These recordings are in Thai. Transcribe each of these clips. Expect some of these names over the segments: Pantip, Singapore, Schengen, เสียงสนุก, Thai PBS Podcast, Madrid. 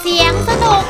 เสียงสนุก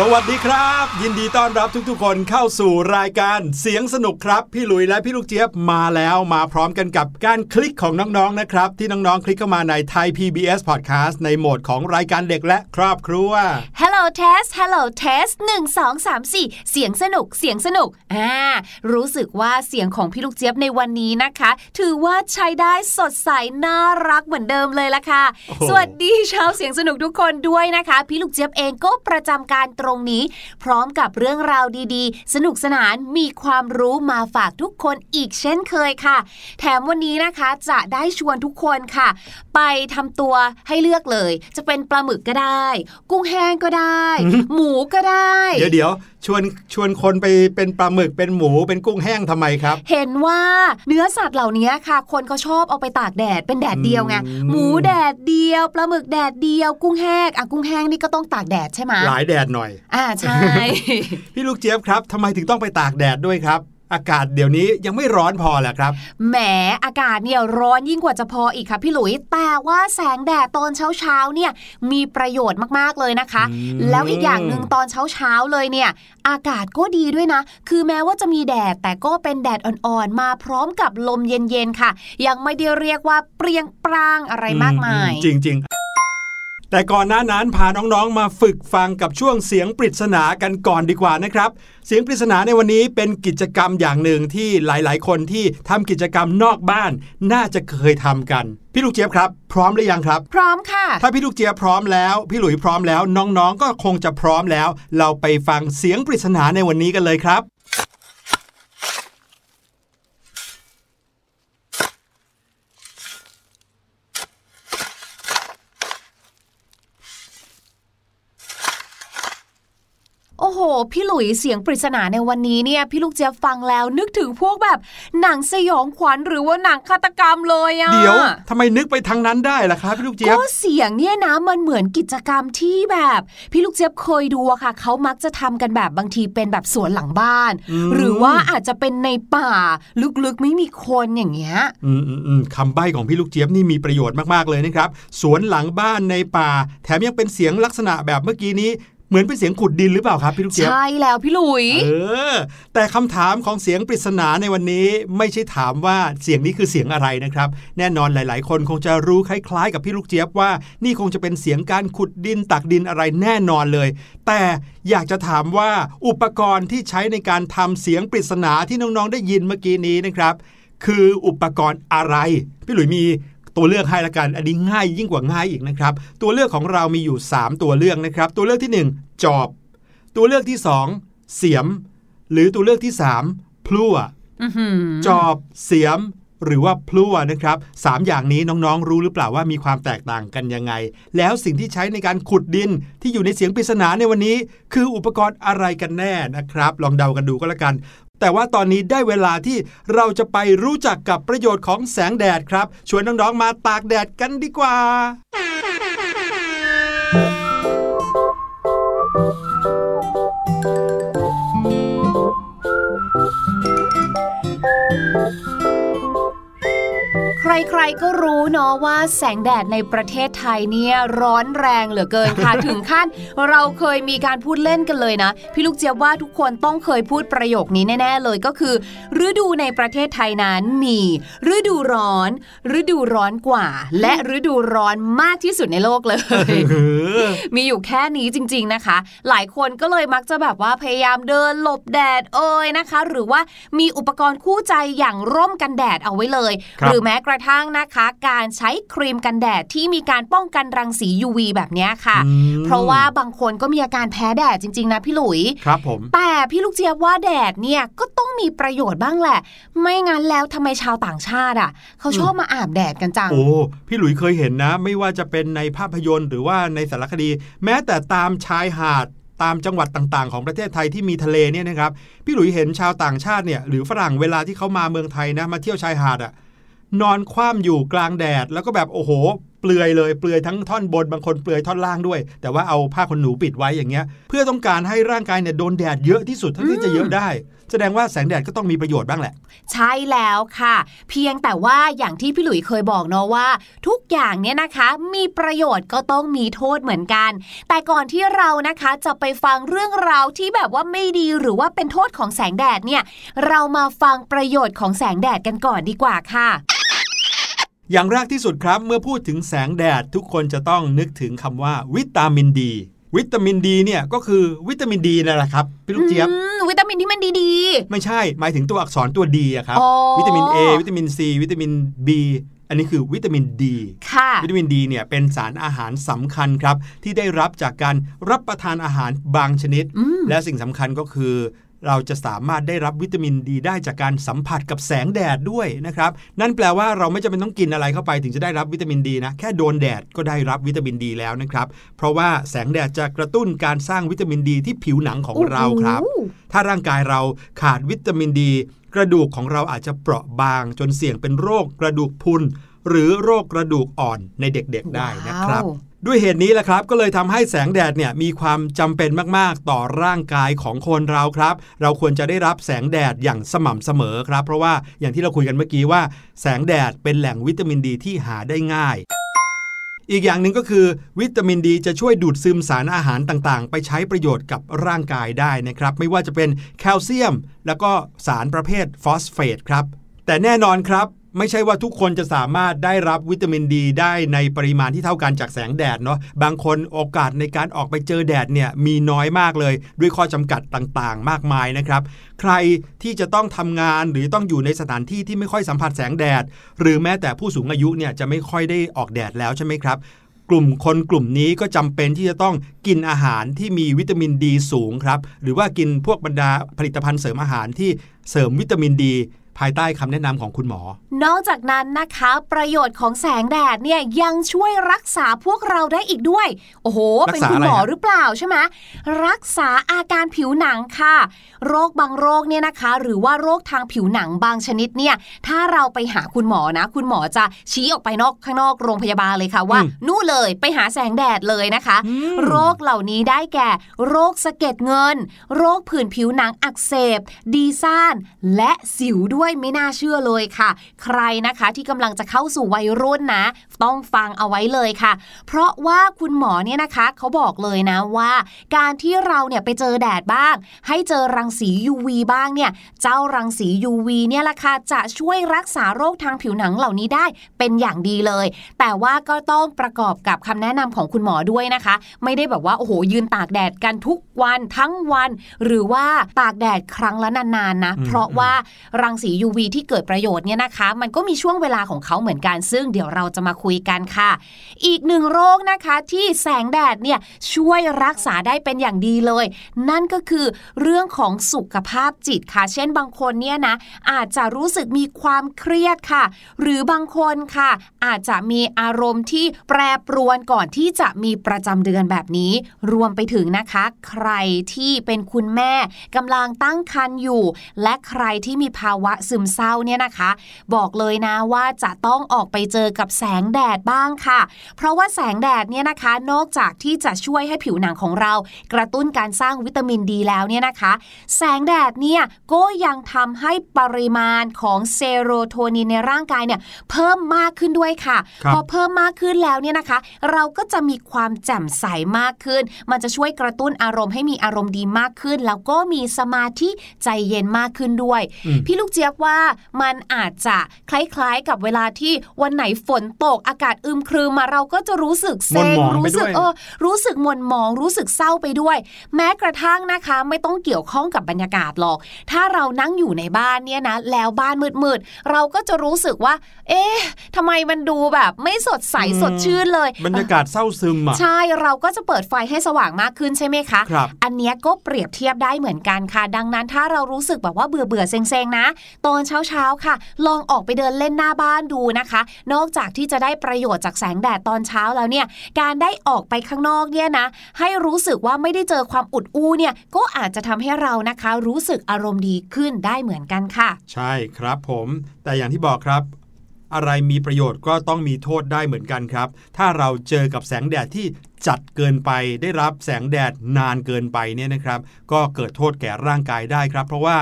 ส สวัสดีครับยินดีต้อนรับทุกๆคนเข้าสู่รายการเสียงสนุกครับพี่หลุยและพี่ลูกเจี๊ยบมาแล้วมาพร้อมกันกับการคลิกของน้องๆนะครับที่น้องๆคลิกเข้ามาใน Thai PBS Podcast ในโหมดของรายการเด็กและครอบครัว Hello Test Hello Test 1 2 3 4 เสียงสนุกเสียงสนุกรู้สึกว่าเสียงของพี่ลูกเจี๊ยบในวันนี้นะคะถือว่าใช้ได้สดใสน่ารักเหมือนเดิมเลยล่ะค่ะสวัสดีชาวเสียงสนุกทุกคนด้วยนะคะพี่ลูกเจี๊ยบเองก็ประจำการตรงนี้พร้อมกับเรื่องราวดีๆสนุกสนานมีความรู้มาฝากทุกคนอีกเช่นเคยค่ะแถมวันนี้นะคะจะได้ชวนทุกคนค่ะไปทำตัวให้เลือกเลยจะเป็นปลาหมึกก็ได้กุ้งแห้งก็ได้หมูก็ได้เดี๋ยวชวนคนไปเป็นปลาหมึกเป็นหมูเป็นกุ้งแห้งทำไมครับเห็นว่าเนื้อสัตว์เหล่านี้ค่ะคนเขาชอบเอาไปตากแดดเป็นแดดเดียวไงหมูแดดเดียวปลาหมึกแดดเดียวกุ้งแห้งกุ้งแห้งนี่ก็ต้องตากแดดใช่ไหมหลายแดดหน่อยใช่ พี่ลูกเจี๊ยบครับทำไมถึงต้องไปตากแดดด้วยครับอากาศเดี๋ยวนี้ยังไม่ร้อนพอแหละครับแหมอากาศเนี่ยร้อนยิ่งกว่าจะพออีกค่ะพี่หลุยแต่ว่าแสงแดดตอนเช้าๆเนี่ยมีประโยชน์มากๆเลยนะคะแล้วอีกอย่างนึงตอนเช้าๆเลยเนี่ยอากาศก็ดีด้วยนะคือแม้ว่าจะมีแดดแต่ก็เป็นแดดอ่อนๆมาพร้อมกับลมเย็นๆค่ะยังไม่ได้เรียกว่าเปรี้ยงปร้างอะไรมากมายจริงๆแต่ก่อนหน้านั้นพาน้องๆมาฝึกฟังกับช่วงเสียงปริศนากันก่อนดีกว่านะครับเสียงปริศนาในวันนี้เป็นกิจกรรมอย่างหนึ่งที่หลายๆคนที่ทำกิจกรรมนอกบ้านน่าจะเคยทำกันพี่ลูกเจี๊ยบครับพร้อมหรือยังครับพร้อมค่ะถ้าพี่ลูกเจี๊ยบพร้อมแล้วพี่หลุยพร้อมแล้วน้องๆก็คงจะพร้อมแล้วเราไปฟังเสียงปริศนาในวันนี้กันเลยครับโอ้โหพี่หลุยเสียงปริศนาในวันนี้เนี่ยพี่ลูกเจี๊ยบฟังแล้วนึกถึงพวกแบบหนังสยองขวัญหรือว่าหนังฆาตกรรมเลยอ่ะเดี๋ยวทำไมนึกไปทางนั้นได้ล่ะครับพี่ลูกเจี๊ยบก็เสียงเนี่ยนะมันเหมือนกิจกรรมที่แบบพี่ลูกเจี๊ยบเคยดูอะค่ะเขามักจะทำกันแบบบางทีเป็นแบบสวนหลังบ้านหรือว่าอาจจะเป็นในป่าลึกๆไม่มีคนอย่างเงี้ยคำใบ้ของพี่ลูกเจี๊ยบนี่มีประโยชน์มากๆเลยนะครับสวนหลังบ้านในป่าแถมยังเป็นเสียงลักษณะแบบเมื่อกี้นี้เหมือนเป็นเสียงขุดดินหรือเปล่าครับพี่ลูกเจี๊ยบใช่แล้วพี่ลุยแต่คำถามของเสียงปริศนาในวันนี้ไม่ใช่ถามว่าเสียงนี้คือเสียงอะไรนะครับแน่นอนหลายๆคนคงจะรู้คล้ายๆกับพี่ลูกเจี๊ยบว่านี่คงจะเป็นเสียงการขุดดินตักดินอะไรแน่นอนเลยแต่อยากจะถามว่าอุปกรณ์ที่ใช้ในการทำเสียงปริศนาที่น้องๆได้ยินเมื่อกี้นี้นะครับคืออุปกรณ์อะไรพี่ลุยมีตัวเลือกให้ละกันอันนี้ง่ายยิ่งกว่าง่ายอีกนะครับตัวเลือกของเรามีอยู่3ตัวเลือกนะครับตัวเลือกที่1จอบตัวเลือกที่2เสียมหรือตัวเลือกที่3พลั่วจอบเสียมหรือว่าพลั่วนะครับ3อย่างนี้น้องๆรู้หรือเปล่าว่ามีความแตกต่างกันยังไงแล้วสิ่งที่ใช้ในการขุดดินที่อยู่ในเสียงปริศนาในวันนี้คืออุปกรณ์อะไรกันแน่นะครับลองเดากันดูก็แล้วกันแต่ว่าตอนนี้ได้เวลาที่เราจะไปรู้จักกับประโยชน์ของแสงแดดครับชวนน้องๆมาตากแดดกันดีกว่าใครๆก็รู้เนาะว่าแสงแดดในประเทศไทยเนี่ยร้อนแรงเหลือเกินค่ะ ถึงขั้นเราเคยมีการพูดเล่นกันเลยนะพี่ลูกเจี๊ยบว่าทุกคนต้องเคยพูดประโยคนี้แน่ๆเลยก็คือฤดูในประเทศไทยนั้นมีฤดูร้อนฤดูร้อนกว่าและฤดูร้อนมากที่สุดในโลกเลย มีอยู่แค่นี้จริงๆนะคะหลายคนก็เลยมักจะแบบว่าพยายามเดินหลบแดดนะคะหรือว่ามีอุปกรณ์คู่ใจอย่างร่มกันแดดเอาไว้เลยหรือแม้กระทั่งนะคะการใช้ครีมกันแดดที่มีการป้องกันรังสี UV แบบนี้ค่ะเพราะว่าบางคนก็มีอาการแพ้แดดจริงๆนะพี่หลุยครับผมแต่พี่ลูกเจี๊ยบว่าแดดเนี่ยก็ต้องมีประโยชน์บ้างแหละไม่งั้นแล้วทำไมชาวต่างชาติอ่ะเขาชอบมาอาบแดดกันจังโอ้พี่หลุยเคยเห็นนะไม่ว่าจะเป็นในภาพยนตร์หรือว่าในสารคดีแม้แต่ตามชายหาดตามจังหวัดต่างๆของประเทศไทยที่มีทะเลเนี่ยนะครับพี่หลุยเห็นชาวต่างชาติเนี่ยหรือฝรั่งเวลาที่เขามาเมืองไทยนะมาเที่ยวชายหาดอ่ะนอนคว่ำอยู่กลางแดดแล้วก็แบบโอ้โห เปลือยเลยเปลือยทั้งท่อนบนบางคนเปลือยท่อนล่างด้วยแต่ว่าเอาผ้าขนหนูปิดไว้อย่างเงี้ยเพื่อต้องการให้ร่างกายเนี่ยโดนแดดเยอะที่สุดเท่าที่จะเยอะได้แสดงว่าแสงแดดก็ต้องมีประโยชน์บ้างแหละใช่แล้วค่ะเพียงแต่ว่าอย่างที่พี่หลุยเคยบอกเนาะว่าทุกอย่างเนี่ยนะคะมีประโยชน์ก็ต้องมีโทษเหมือนกันแต่ก่อนที่เรานะคะจะไปฟังเรื่องราวที่แบบว่าไม่ดีหรือว่าเป็นโทษของแสงแดดเนี่ยเรามาฟังประโยชน์ของแสงแดดกันก่อนดีกว่าค่ะอย่างแรกที่สุดครับเมื่อพูดถึงแสงแดดทุกคนจะต้องนึกถึงคำว่าวิตามินดีวิตามินดีเนี่ยก็คือวิตามินดีนั่นแหละครับพี่ลูกเจี๊ยบวิตามินที่มันดีๆไม่ใช่หมายถึงตัวอักษรตัวดีอะครับวิตามิน A วิตามิน C วิตามิน B อันนี้คือวิตามินดีค่ะวิตามินดีเนี่ยเป็นสารอาหารสำคัญครับที่ได้รับจากการรับประทานอาหารบางชนิดและสิ่งสำคัญก็คือเราจะสามารถได้รับวิตามินดีได้จากการสัมผัสกับแสงแดดด้วยนะครับนั่นแปลว่าเราไม่จำเป็นต้องกินอะไรเข้าไปถึงจะได้รับวิตามินดีนะแค่โดนแดดก็ได้รับวิตามินดีแล้วนะครับเพราะว่าแสงแดดจะกระตุ้นการสร้างวิตามินดีที่ผิวหนังของเราครับถ้าร่างกายเราขาดวิตามินดีกระดูกของเราอาจจะเปราะบางจนเสี่ยงเป็นโรคกระดูกพรุนหรือโรคกระดูกอ่อนในเด็กๆได้นะครับด้วยเหตุนี้แหละครับก็เลยทำให้แสงแดดเนี่ยมีความจำเป็นมากๆต่อร่างกายของคนเราครับเราควรจะได้รับแสงแดดอย่างสม่ำเสมอครับเพราะว่าอย่างที่เราคุยกันเมื่อกี้ว่าแสงแดดเป็นแหล่งวิตามินดีที่หาได้ง่ายอีกอย่างหนึ่งก็คือวิตามินดีจะช่วยดูดซึมสารอาหารต่างๆไปใช้ประโยชน์กับร่างกายได้นะครับไม่ว่าจะเป็นแคลเซียมแล้วก็สารประเภทฟอสเฟตครับแต่แน่นอนครับไม่ใช่ว่าทุกคนจะสามารถได้รับวิตามินดีได้ในปริมาณที่เท่ากันจากแสงแดดเนาะบางคนโอกาสในการออกไปเจอแดดเนี่ยมีน้อยมากเลยด้วยข้อจำกัดต่างๆมากมายนะครับใครที่จะต้องทำงานหรือต้องอยู่ในสถานที่ที่ไม่ค่อยสัมผัสแสงแดดหรือแม้แต่ผู้สูงอายุเนี่ยจะไม่ค่อยได้ออกแดดแล้วใช่ไหมครับกลุ่มคนกลุ่มนี้ก็จำเป็นที่จะต้องกินอาหารที่มีวิตามินดีสูงครับหรือว่ากินพวกบรรดาผลิตภัณฑ์เสริมอาหารที่เสริมวิตามินดีภายใต้คำแนะนำของคุณหมอนอกจากนั้นนะคะประโยชน์ของแสงแดดเนี่ยยังช่วยรักษาพวกเราได้อีกด้วยโอ้โหเป็นคุณหมอหรือเปล่าใช่ไหมรักษาอาการผิวหนังค่ะโรคบางโรคเนี่ยนะคะหรือว่าโรคทางผิวหนังบางชนิดเนี่ยถ้าเราไปหาคุณหมอนะคุณหมอจะชี้ออกไปนอกข้างนอกโรงพยาบาลเลยค่ะว่านู่นเลยไปหาแสงแดดเลยนะคะโรคเหล่านี้ได้แก่โรคสะเก็ดเงินโรคผื่นผิวหนังอักเสบดีซ่านและสิวด้วยไม่น่าเชื่อเลยค่ะใครนะคะที่กำลังจะเข้าสู่วัยรุ่นนะต้องฟังเอาไว้เลยค่ะเพราะว่าคุณหมอเนี่ยนะคะเขาบอกเลยนะว่าการที่เราเนี่ยไปเจอแดดบ้างให้เจอรังสี UV บ้างเนี่ยเจ้ารังสี UV เนี่ยล่ะค่ะจะช่วยรักษาโรคทางผิวหนังเหล่านี้ได้เป็นอย่างดีเลยแต่ว่าก็ต้องประกอบกับคำแนะนำของคุณหมอด้วยนะคะไม่ได้แบบว่าโอ้โหยืนตากแดดกันทุกวันทั้งวันหรือว่าตากแดดครั้งละนานๆนะเพราะว่ารังสี UV ที่เกิดประโยชน์เนี่ยนะคะมันก็มีช่วงเวลาของเขาเหมือนกันซึ่งเดี๋ยวเราจะมาคุยกันค่ะอีกหนึ่งโรคนะคะที่แสงแดดเนี่ยช่วยรักษาได้เป็นอย่างดีเลยนั่นก็คือเรื่องของสุขภาพจิตค่ะเช่นบางคนเนี่ยนะอาจจะรู้สึกมีความเครียดค่ะหรือบางคนค่ะอาจจะมีอารมณ์ที่แปรปรวนก่อนที่จะมีประจำเดือนแบบนี้รวมไปถึงนะคะใครที่เป็นคุณแม่กำลังตั้งครรภ์อยู่และใครที่มีภาวะซึมเศร้าเนี่ยนะคะบอกเลยนะว่าจะต้องออกไปเจอกับแสงแดดบ้างค่ะเพราะว่าแสงแดดเนี่ยนะคะนอกจากที่จะช่วยให้ผิวหนังของเรากระตุ้นการสร้างวิตามินดีแล้วเนี่ยนะคะแสงแดดเนี่ยก็ยังทำให้ปริมาณของเซโรโทนินในร่างกายเนี่ยเพิ่มมากขึ้นด้วยค่ะพอเพิ่มมากขึ้นแล้วเนี่ยนะคะเราก็จะมีความแจ่มใสมากขึ้นมันจะช่วยกระตุ้นอารมณ์ให้มีอารมณ์ดีมากขึ้นแล้วก็มีสมาธิใจเย็นมากขึ้นด้วยพี่ลูกเจี๊ยบว่ามันอาจจะคล้ายๆกับเวลาที่วันไหนฝนตกอากาศอึมครึมมาเราก็จะรู้สึกเซ็งรู้สึกหม่นหมองรู้สึกเศร้าไปด้วยแม้กระทั่งนะคะไม่ต้องเกี่ยวข้องกับบรรยากาศหรอกถ้าเรานั่งอยู่ในบ้านเนี่ยนะแล้วบ้านมืดๆเราก็จะรู้สึกว่าเอ๊ะทำไมมันดูแบบไม่สดใสสดชื่นเลยบรรยากาศเศร้าซึมอ่ะใช่เราก็จะเปิดไฟให้สว่างมากขึ้นใช่ไหมคะอันนี้ก็เปรียบเทียบได้เหมือนกันค่ะดังนั้นถ้าเรารู้สึกแบบว่าเบื่อๆเซ็งๆนะตอนเช้าๆค่ะลองออกไปเดินเล่นหน้าบ้านดูนะคะนอกจากที่จะได้ประโยชน์จากแสงแดดตอนเช้าแล้วเนี่ยการได้ออกไปข้างนอกเนี่ยนะให้รู้สึกว่าไม่ได้เจอความอุดอู้เนี่ยก็อาจจะทำให้เรานะคะรู้สึกอารมณ์ดีขึ้นได้เหมือนกันค่ะใช่ครับผมแต่อย่างที่บอกครับ อะไรมีประโยชน์ก็ต้องมีโทษได้เหมือนกันครับถ้าเราเจอกับแสงแดดที่จัดเกินไปได้รับแสงแดดนานเกินไปเนี่ยนะครับก็เกิดโทษแก่ร่างกายได้ครับเพราะว่า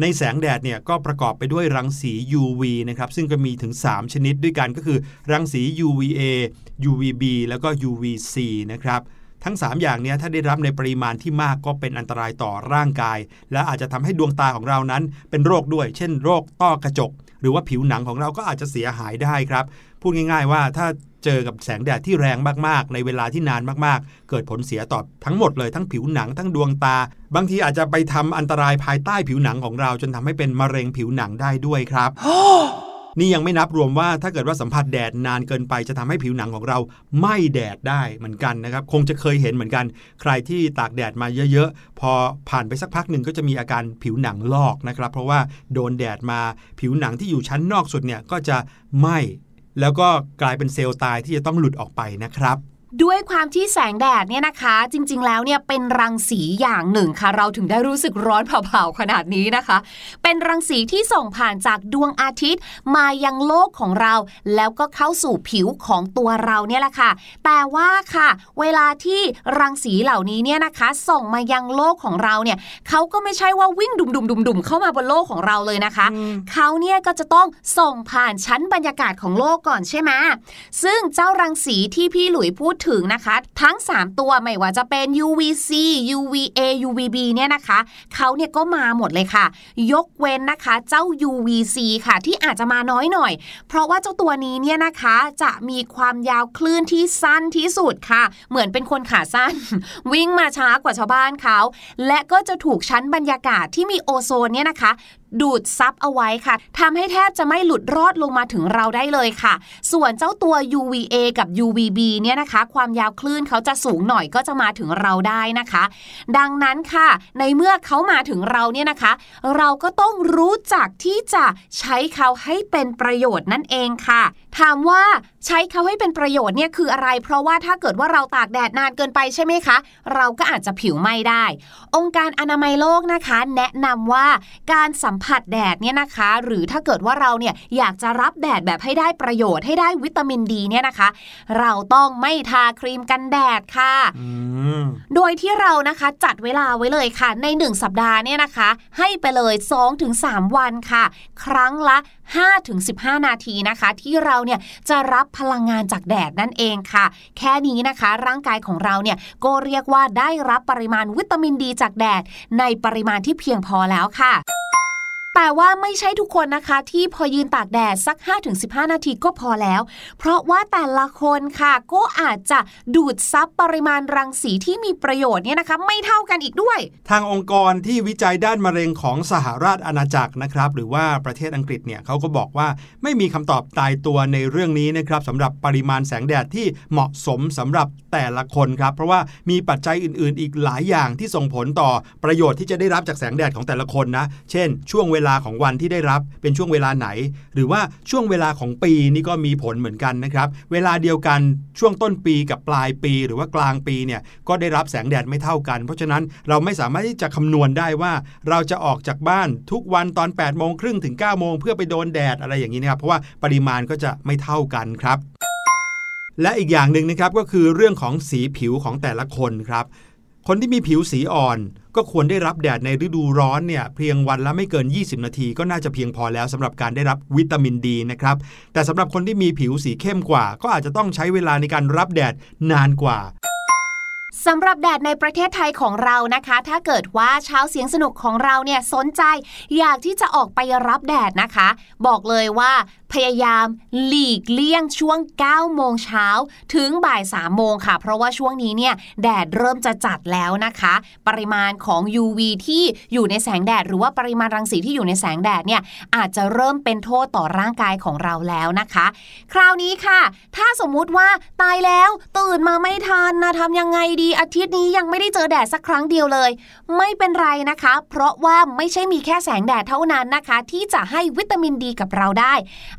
ในแสงแดดเนี่ยก็ประกอบไปด้วยรังสี UV นะครับซึ่งก็มีถึง3ชนิดด้วยกันก็คือรังสี UVA UVB แล้วก็ UVC นะครับทั้ง3อย่างนี้ถ้าได้รับในปริมาณที่มากก็เป็นอันตรายต่อร่างกายและอาจจะทำให้ดวงตาของเรานั้นเป็นโรคด้วยเช่นโรคต้อกระจกหรือว่าผิวหนังของเราก็อาจจะเสียหายได้ครับพูดง่ายๆว่าถ้าเจอกับแสงแดดที่แรงมากๆในเวลาที่นานมากๆเกิดผลเสียต่อทั้งหมดเลยทั้งผิวหนังทั้งดวงตาบางทีอาจจะไปทำอันตรายภายใต้ผิวหนังของเราจนทำให้เป็นมะเร็งผิวหนังได้ด้วยครับ นี่ยังไม่นับรวมว่าถ้าเกิดว่าสัมผัสแดดนานเกินไปจะทำให้ผิวหนังของเราไหม้แดดได้เหมือนกันนะครับคงจะเคยเห็นเหมือนกันใครที่ตากแดดมาเยอะๆพอผ่านไปสักพักหนึ่งก็จะมีอาการผิวหนังลอกนะครับเพราะว่าโดนแดดมาผิวหนังที่อยู่ชั้นนอกสุดเนี่ยก็จะไหม้แล้วก็กลายเป็นเซลล์ตายที่จะต้องหลุดออกไปนะครับด้วยความที่แสงแดดเนี่ยนะคะจริงๆแล้วเนี่ยเป็นรังสีอย่างหนึ่งค่ะเราถึงได้รู้สึกร้อนเผาๆขนาดนี้นะคะเป็นรังสีที่ส่งผ่านจากดวงอาทิตย์มายังโลกของเราแล้วก็เข้าสู่ผิวของตัวเราเนี่ยแหละค่ะแต่ว่าค่ะเวลาที่รังสีเหล่านี้เนี่ยนะคะส่งมายังโลกของเราเนี่ยเขาก็ไม่ใช่ว่าวิ่งดุ่มๆเข้ามาบนโลกของเราเลยนะคะเขาเนี่ยก็จะต้องส่งผ่านชั้นบรรยากาศของโลกก่อนใช่ไหมซึ่งเจ้ารังสีที่พี่หลุยพูดถึงนะคะทั้ง3ตัวไม่ว่าจะเป็น UVC UVA UVB เนี่ยนะคะเขาเนี่ยก็มาหมดเลยค่ะยกเว้นนะคะเจ้า UVC ค่ะที่อาจจะมาน้อยหน่อยเพราะว่าเจ้าตัวนี้เนี่ยนะคะจะมีความยาวคลื่นที่สั้นที่สุดค่ะเหมือนเป็นคนขาสั้น วิ่งมาช้ากว่าชาวบ้านเขาและก็จะถูกชั้นบรรยากาศที่มีโอโซนเนี่ยนะคะดูดซับเอาไว้ค่ะทำให้แทบจะไม่หลุดรอดลงมาถึงเราได้เลยค่ะส่วนเจ้าตัว UVA กับ UVB เนี่ยนะคะความยาวคลื่นเขาจะสูงหน่อยก็จะมาถึงเราได้นะคะดังนั้นค่ะในเมื่อเขามาถึงเราเนี่ยนะคะเราก็ต้องรู้จักที่จะใช้เขาให้เป็นประโยชน์นั่นเองค่ะถามว่าใช้เขาให้เป็นประโยชน์เนี่ยคืออะไรเพราะว่าถ้าเกิดว่าเราตากแดดนานเกินไปใช่ไหมคะเราก็อาจจะผิวไหม้ได้องค์การอนามัยโลกนะคะแนะนำว่าการสัมผัสแดดเนี่ยนะคะหรือถ้าเกิดว่าเราเนี่ยอยากจะรับแดดแบบให้ได้ประโยชน์ให้ได้วิตามินดีเนี่ยนะคะเราต้องไม่ทาครีมกันแดดค่ะโดยที่เรานะคะจัดเวลาไว้เลยค่ะใน1สัปดาห์เนี่ยนะคะให้ไปเลย 2-3 วันค่ะครั้งละ 5-15 นาทีนะคะที่เราเนี่ยจะรับพลังงานจากแดดนั่นเองค่ะแค่นี้นะคะร่างกายของเราเนี่ยก็เรียกว่าได้รับปริมาณวิตามินดีจากแดดในปริมาณที่เพียงพอแล้วค่ะแต่ว่าไม่ใช่ทุกคนนะคะที่พอยืนตากแดดสัก 5-15 นาทีก็พอแล้วเพราะว่าแต่ละคนค่ะก็อาจจะดูดซับปริมาณรังสีที่มีประโยชน์เนี่ยนะคะไม่เท่ากันอีกด้วยทางองค์กรที่วิจัยด้านมะเร็งของสหราชอาณาจักรนะครับหรือว่าประเทศอังกฤษเนี่ยเขาก็บอกว่าไม่มีคำตอบตายตัวในเรื่องนี้นะครับสำหรับปริมาณแสงแดดที่เหมาะสมสำหรับแต่ละคนครับเพราะว่ามีปัจจัยอื่นๆอีกหลายอย่างที่ส่งผลต่อประโยชน์ที่จะได้รับจากแสงแดดของแต่ละคนนะเช่นช่วงเวลาของวันที่ได้รับเป็นช่วงเวลาไหนหรือว่าช่วงเวลาของปีนี่ก็มีผลเหมือนกันนะครับเวลาเดียวกันช่วงต้นปีกับปลายปีหรือว่ากลางปีเนี่ยก็ได้รับแสงแดดไม่เท่ากันเพราะฉะนั้นเราไม่สามารถที่จะคำนวณได้ว่าเราจะออกจากบ้านทุกวันตอน 8:30 น. ถึง 9:00 น. เพื่อไปโดนแดดอะไรอย่างนี้นะครับเพราะว่าปริมาณก็จะไม่เท่ากันครับและอีกอย่างนึงนะครับก็คือเรื่องของสีผิวของแต่ละคนครับคนที่มีผิวสีอ่อนก็ควรได้รับแดดในฤดูร้อนเนี่ยเพียงวันละไม่เกิน20นาทีก็น่าจะเพียงพอแล้วสำหรับการได้รับวิตามินดีนะครับแต่สำหรับคนที่มีผิวสีเข้มกว่าก็อาจจะต้องใช้เวลาในการรับแดดนานกว่าสำหรับแดดในประเทศไทยของเรานะคะถ้าเกิดว่าชาวเสียงสนุกของเราเนี่ยสนใจอยากที่จะออกไปรับแดดนะคะบอกเลยว่าพยายามหลีกเลี่ยงช่วง 9 โมงเช้าถึงบ่าย 3 โมงค่ะเพราะว่าช่วงนี้เนี่ยแดดเริ่มจะจัดแล้วนะคะปริมาณของ UV ที่อยู่ในแสงแดดหรือว่าปริมาณรังสีที่อยู่ในแสงแดดเนี่ยอาจจะเริ่มเป็นโทษต่อร่างกายของเราแล้วนะคะคราวนี้ค่ะถ้าสมมุติว่าตายแล้วตื่นมาไม่ทันนะทำยังไงดี ดีอาทิตย์นี้ยังไม่ได้เจอแดดสักครั้งเดียวเลยไม่เป็นไรนะคะเพราะว่าไม่ใช่มีแค่แสงแดดเท่านั้นนะคะที่จะให้วิตามินดีกับเราได้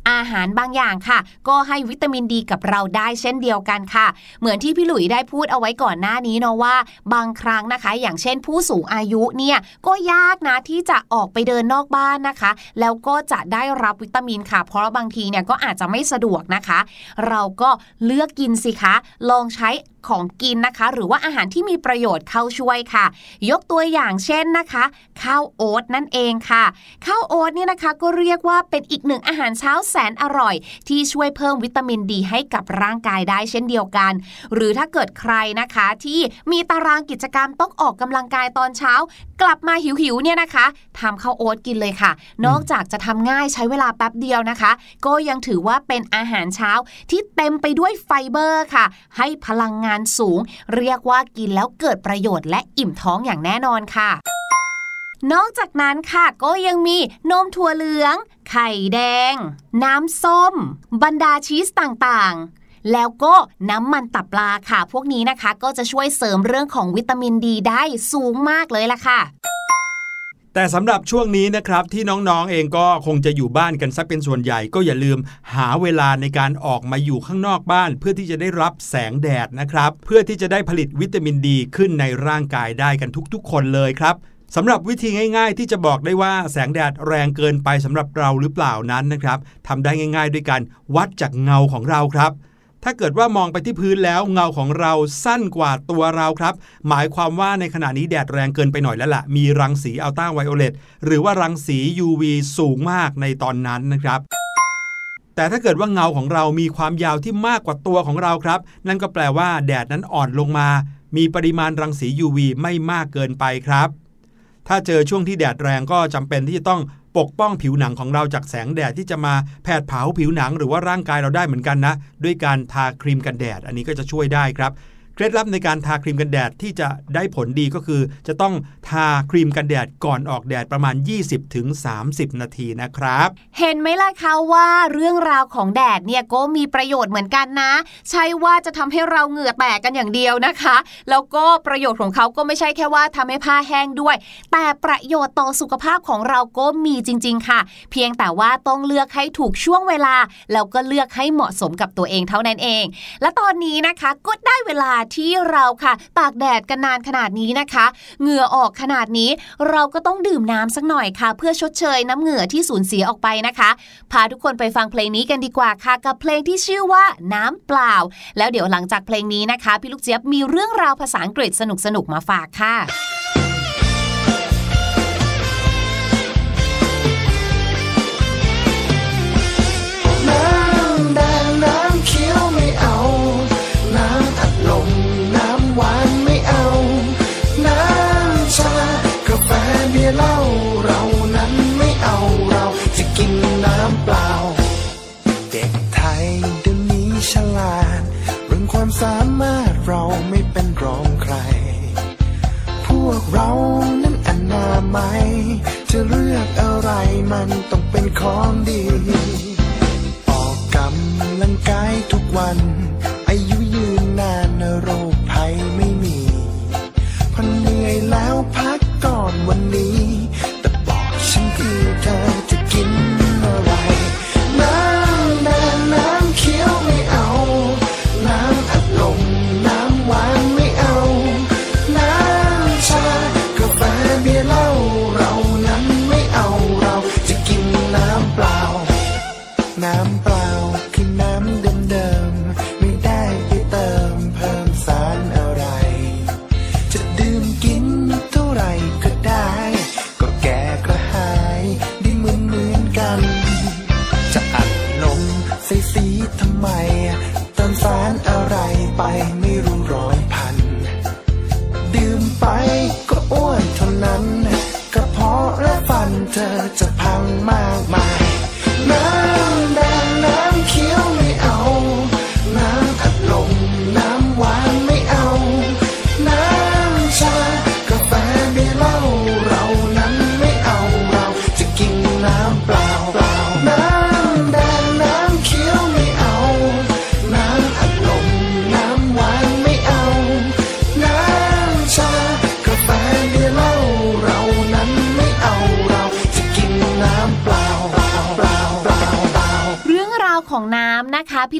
อาหารบางอย่างค่ะก็ให้วิตามินดีกับเราได้เช่นเดียวกันค่ะเหมือนที่พี่หลุยได้พูดเอาไว้ก่อนหน้านี้เนาะว่าบางครั้งนะคะอย่างเช่นผู้สูงอายุเนี่ยก็ยากนะที่จะออกไปเดินนอกบ้านนะคะแล้วก็จะได้รับวิตามินค่ะเพราะบางทีเนี่ยก็อาจจะไม่สะดวกนะคะเราก็เลือกกินสิคะลองใช้ของกินนะคะหรือว่าอาหารที่มีประโยชน์เข้าช่วยค่ะยกตัวอย่างเช่นนะคะข้าวโอ๊ตนั่นเองค่ะข้าวโอ๊ตเนี่ยนะคะก็เรียกว่าเป็นอีกหนึ่งอาหารเช้าแสนอร่อยที่ช่วยเพิ่มวิตามินดีให้กับร่างกายได้เช่นเดียวกันหรือถ้าเกิดใครนะคะที่มีตารางกิจกรรมต้องออกกำลังกายตอนเช้ากลับมาหิวๆเนี่ยนะคะทำข้าวโอ๊ตกินเลยค่ะนอกจากจะทำง่ายใช้เวลาแป๊บเดียวนะคะก็ยังถือว่าเป็นอาหารเช้าที่เต็มไปด้วยไฟเบอร์ค่ะให้พลังงานสูงเรียกว่ากินแล้วเกิดประโยชน์และอิ่มท้องอย่างแน่นอนค่ะนอกจากนั้นค่ะก็ยังมีนมถั่วเหลืองไข่แดงน้ำส้มบรรดาชีสต่างๆแล้วก็น้ำมันตับปลาค่ะพวกนี้นะคะก็จะช่วยเสริมเรื่องของวิตามินดีได้สูงมากเลยล่ะค่ะแต่สำหรับช่วงนี้นะครับที่น้องๆเองก็คงจะอยู่บ้านกันซะเป็นส่วนใหญ่ก็อย่าลืมหาเวลาในการออกมาอยู่ข้างนอกบ้านเพื่อที่จะได้รับแสงแดดนะครับเพื่อที่จะได้ผลิตวิตามินดีขึ้นในร่างกายได้กันทุกๆคนเลยครับสำหรับวิธีง่ายๆที่จะบอกได้ว่าแสงแดดแรงเกินไปสำหรับเราหรือเปล่านั้นนะครับทำได้ง่ายๆด้วยการวัดจากเงาของเราครับถ้าเกิดว่ามองไปที่พื้นแล้วเงาของเราสั้นกว่าตัวเราครับหมายความว่าในขณะนี้แดดแรงเกินไปหน่อยแล้วล่ะมีรังสีอัลตราไวโอเลตหรือว่ารังสี UV สูงมากในตอนนั้นนะครับแต่ถ้าเกิดว่าเงาของเรามีความยาวที่มากกว่าตัวของเราครับนั่นก็แปลว่าแดดนั้นอ่อนลงมามีปริมาณรังสี UV ไม่มากเกินไปครับถ้าเจอช่วงที่แดดแรงก็จำเป็นที่จะต้องปกป้องผิวหนังของเราจากแสงแดดที่จะมาแผดเผาผิวหนังหรือว่าร่างกายเราได้เหมือนกันนะด้วยการทาครีมกันแดดอันนี้ก็จะช่วยได้ครับเคล็ดลับในการทาครีมกันแดดที่จะได้ผลดีก็คือจะต้องทาครีมกันแดดก่อนออกแดดประมาณ 20-30 นาทีนะครับเห็นไหมล่ะคะว่าเรื่องราวของแดดเนี่ยก็มีประโยชน์เหมือนกันนะใช่ว่าจะทำให้เราเหงื่อแตกกันอย่างเดียวนะคะแล้วก็ประโยชน์ของเขาก็ไม่ใช่แค่ว่าทำให้ผ้าแห้งด้วยแต่ประโยชน์ต่อสุขภาพของเราก็มีจริงๆค่ะเพียงแต่ว่าต้องเลือกให้ถูกช่วงเวลาแล้วก็เลือกให้เหมาะสมกับตัวเองเท่านั้นเองและตอนนี้นะคะก็ได้เวลาที่เราค่ะตากแดดกันนานขนาดนี้นะคะเหงื่อออกขนาดนี้เราก็ต้องดื่มน้ำสักหน่อยค่ะเพื่อชดเชยน้ำเหงื่อที่สูญเสียออกไปนะคะพาทุกคนไปฟังเพลงนี้กันดีกว่าค่ะกับเพลงที่ชื่อว่าน้ำเปล่าแล้วเดี๋ยวหลังจากเพลงนี้นะคะพี่ลูกเจี๊ยบมีเรื่องราวภาษาอังกฤษสนุกๆมาฝากค่ะสามารถเราไม่เป็นรองใครพวกเรานั้นอนามัยจะเลือกอะไรมันต้องเป็นของดีออกกำลังกายทุกวันอายุยืนนานโรคภัยไม่มีพอเหนื่อยแล้วพักก่อนวันนี้แต่บอกฉันทีเธอจะกินอะไรน้ำแดงน้ำเขียวไม่เอาน้ำอัดลมน้ำหวานไม่เอาน้ำชากาแฟเบียร์เหล้าเรานั้นไม่เอาเราจะกินน้ำเปล่าน้ำเปล่าคือน้ำเดิมๆไม่ได้ไปเติมเพิ่มสารอะไรจะดื่มกินเท่าไหร่ก็ได้ก็แก่กระหายได้เหมือนกันจะอัดลมใส่สีทำไมสารอะไรไปไม่รู้ร้อยพันดื่มไปก็อ้วนเท่านั้นกระเพาะและฟันเธอจะพังมากมายน้ำแดงน้ำเขียวไม่เอาน้ำอัดลมน้ำหวานไม่เอาน้ำชากาแฟเบียร์เหล้าเรานั้นไม่เอาเราจะกินน้ำเปล่า ของน้ำนะคะพี่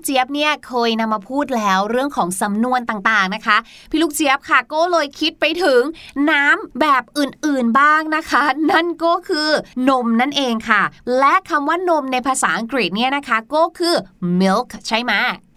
กเจี๊ยบเนี่ยเคยนำมาพูดแล้วเรื่องของสำนวนต่างๆนะคะพี่ลูกเจี๊ยบค่ะก็เลยคิดไปถึงน้ำแบบอื่นๆบ้างนะคะนั่นก็คือนมนั่นเองค่ะและคำว่านมในภาษาอังกฤษเนี่ยนะคะก็คือ milk ใช่ไหม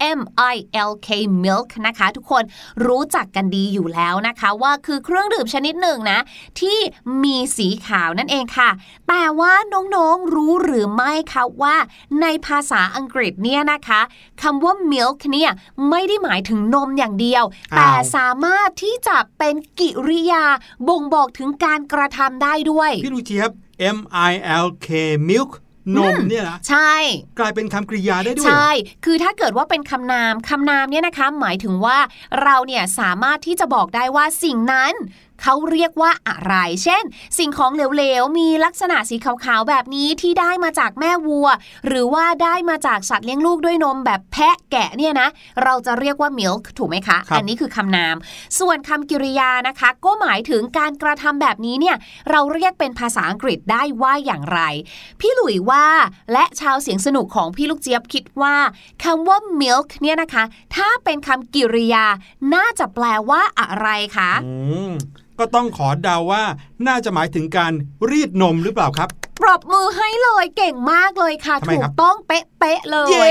milk milk นะคะทุกคนรู้จักกันดีอยู่แล้วนะคะว่าคือเครื่องดื่มชนิดหนึ่งนะที่มีสีขาวนั่นเองค่ะแต่ว่าน้องๆรู้หรือไม่คะว่าในภาษาอังกฤษเนี่ยนะคะคำว่า milk เนี่ยไม่ได้หมายถึงนมอย่างเดียวแต่สามารถที่จะเป็นกิริยาบ่งบอกถึงการกระทำได้ด้วยพี่ลูกเจี๊ยบ milk milkนมเนี่ยนะใช่กลายเป็นคำกริยาได้ด้วยใช่คือถ้าเกิดว่าเป็นคำนามเนี่ยนะคะหมายถึงว่าเราเนี่ยสามารถที่จะบอกได้ว่าสิ่งนั้นเขาเรียกว่าอะไรเช่นสิ่งของเหลวๆมีลักษณะสีขาวๆแบบนี้ที่ได้มาจากแม่วัวหรือว่าได้มาจากสัตว์เลี้ยงลูกด้วยนมแบบแพะแกะเนี่ยนะเราจะเรียกว่า milk ถูกไหมคะอันนี้คือคำนามส่วนคำกริยานะคะก็หมายถึงการกระทำแบบนี้เนี่ยเราเรียกเป็นภาษาอังกฤษได้ว่าอย่างไรพี่หลุยว่าและชาวเสียงสนุกของพี่ลูกเจี๊ยบคิดว่าคำว่า milk เนี่ยนะคะถ้าเป็นคำกริยาน่าจะแปลว่าอะไรคะก็ต้องขอเดาว่าน่าจะหมายถึงการรีดนมหรือเปล่าครับปรบมือให้เลยเก่งมากเลยค่ะถูกต้องเป๊ะๆเลย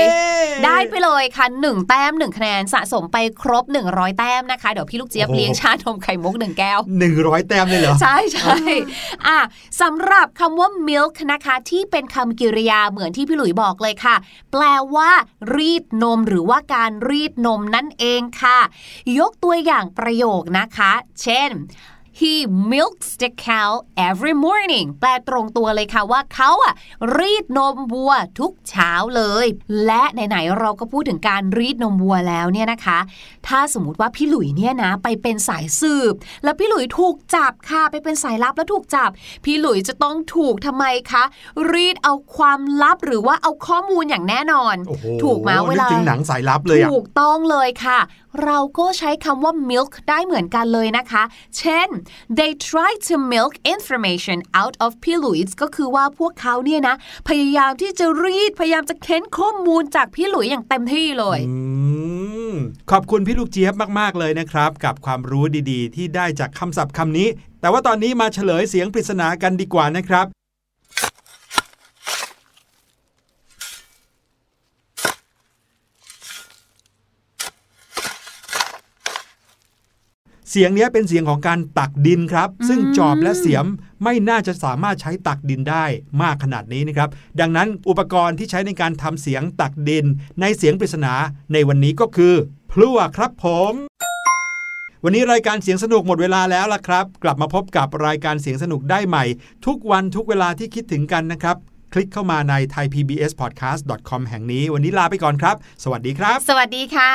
ได้ไปเลยค่ะ1แต้ม1คะแนนสะสมไปครบ100แต้มนะคะเดี๋ยวพี่ลูกเจี๊ยบเลี้ยงชานมไข่มุก1แก้ว100แต้มเลยเหรอใช่ๆสำหรับคำว่า milk นะคะที่เป็นคำกริยาเหมือนที่พี่หลุยบอกเลยค่ะแปลว่ารีดนมหรือว่าการรีดนมนั่นเองค่ะยกตัวอย่างประโยคนะคะเช่นHe milks the cow every morning แปลตรงตัวเลยค่ะว่าเขารีดนมวัวทุกเช้าเลยและไหนๆเราก็พูดถึงการรีดนมวัวแล้วเนี่ยนะคะถ้าสมมุติว่าพี่หลุยเนี่ยนะไปเป็นสายสืบแล้วพี่หลุยถูกจับค่ะไปเป็นสายลับแล้วถูกจับพี่หลุยจะต้องถูกทำไมคะรีดเอาความลับหรือว่าเอาข้อมูลอย่างแน่นอนถูกมาเวลาหนังสายลับเลยถูกต้องเลยค่ะเราก็ใช้คำว่า milk ได้เหมือนกันเลยนะคะเช่น they try to milk information out of พี่หลุยส์ก็คือว่าพวกเขาเนี่ยนะพยายามที่จะรีดพยายามจะเค้นข้อมูลจากพี่หลุยส์อย่างเต็มที่เลยขอบคุณพี่ลูกเจี๊ยบมากๆเลยนะครับกับความรู้ดีๆที่ได้จากคำศัพท์คำนี้แต่ว่าตอนนี้มาเฉลยเสียงปริศนากันดีกว่านะครับเสียงนี้เป็นเสียงของการตักดินครับซึ่งจอบและเสียมไม่น่าจะสามารถใช้ตักดินได้มากขนาดนี้นะครับดังนั้นอุปกรณ์ที่ใช้ในการทำเสียงตักดินในเสียงปริศนาในวันนี้ก็คือพลั่วครับผมวันนี้รายการเสียงสนุกหมดเวลาแล้วล่ะครับกลับมาพบกับรายการเสียงสนุกได้ใหม่ทุกวันทุกเวลาที่คิดถึงกันนะครับคลิกเข้ามาใน thaipbspodcast.com แห่งนี้วันนี้ลาไปก่อนครับสวัสดีครับสวัสดีค่ะ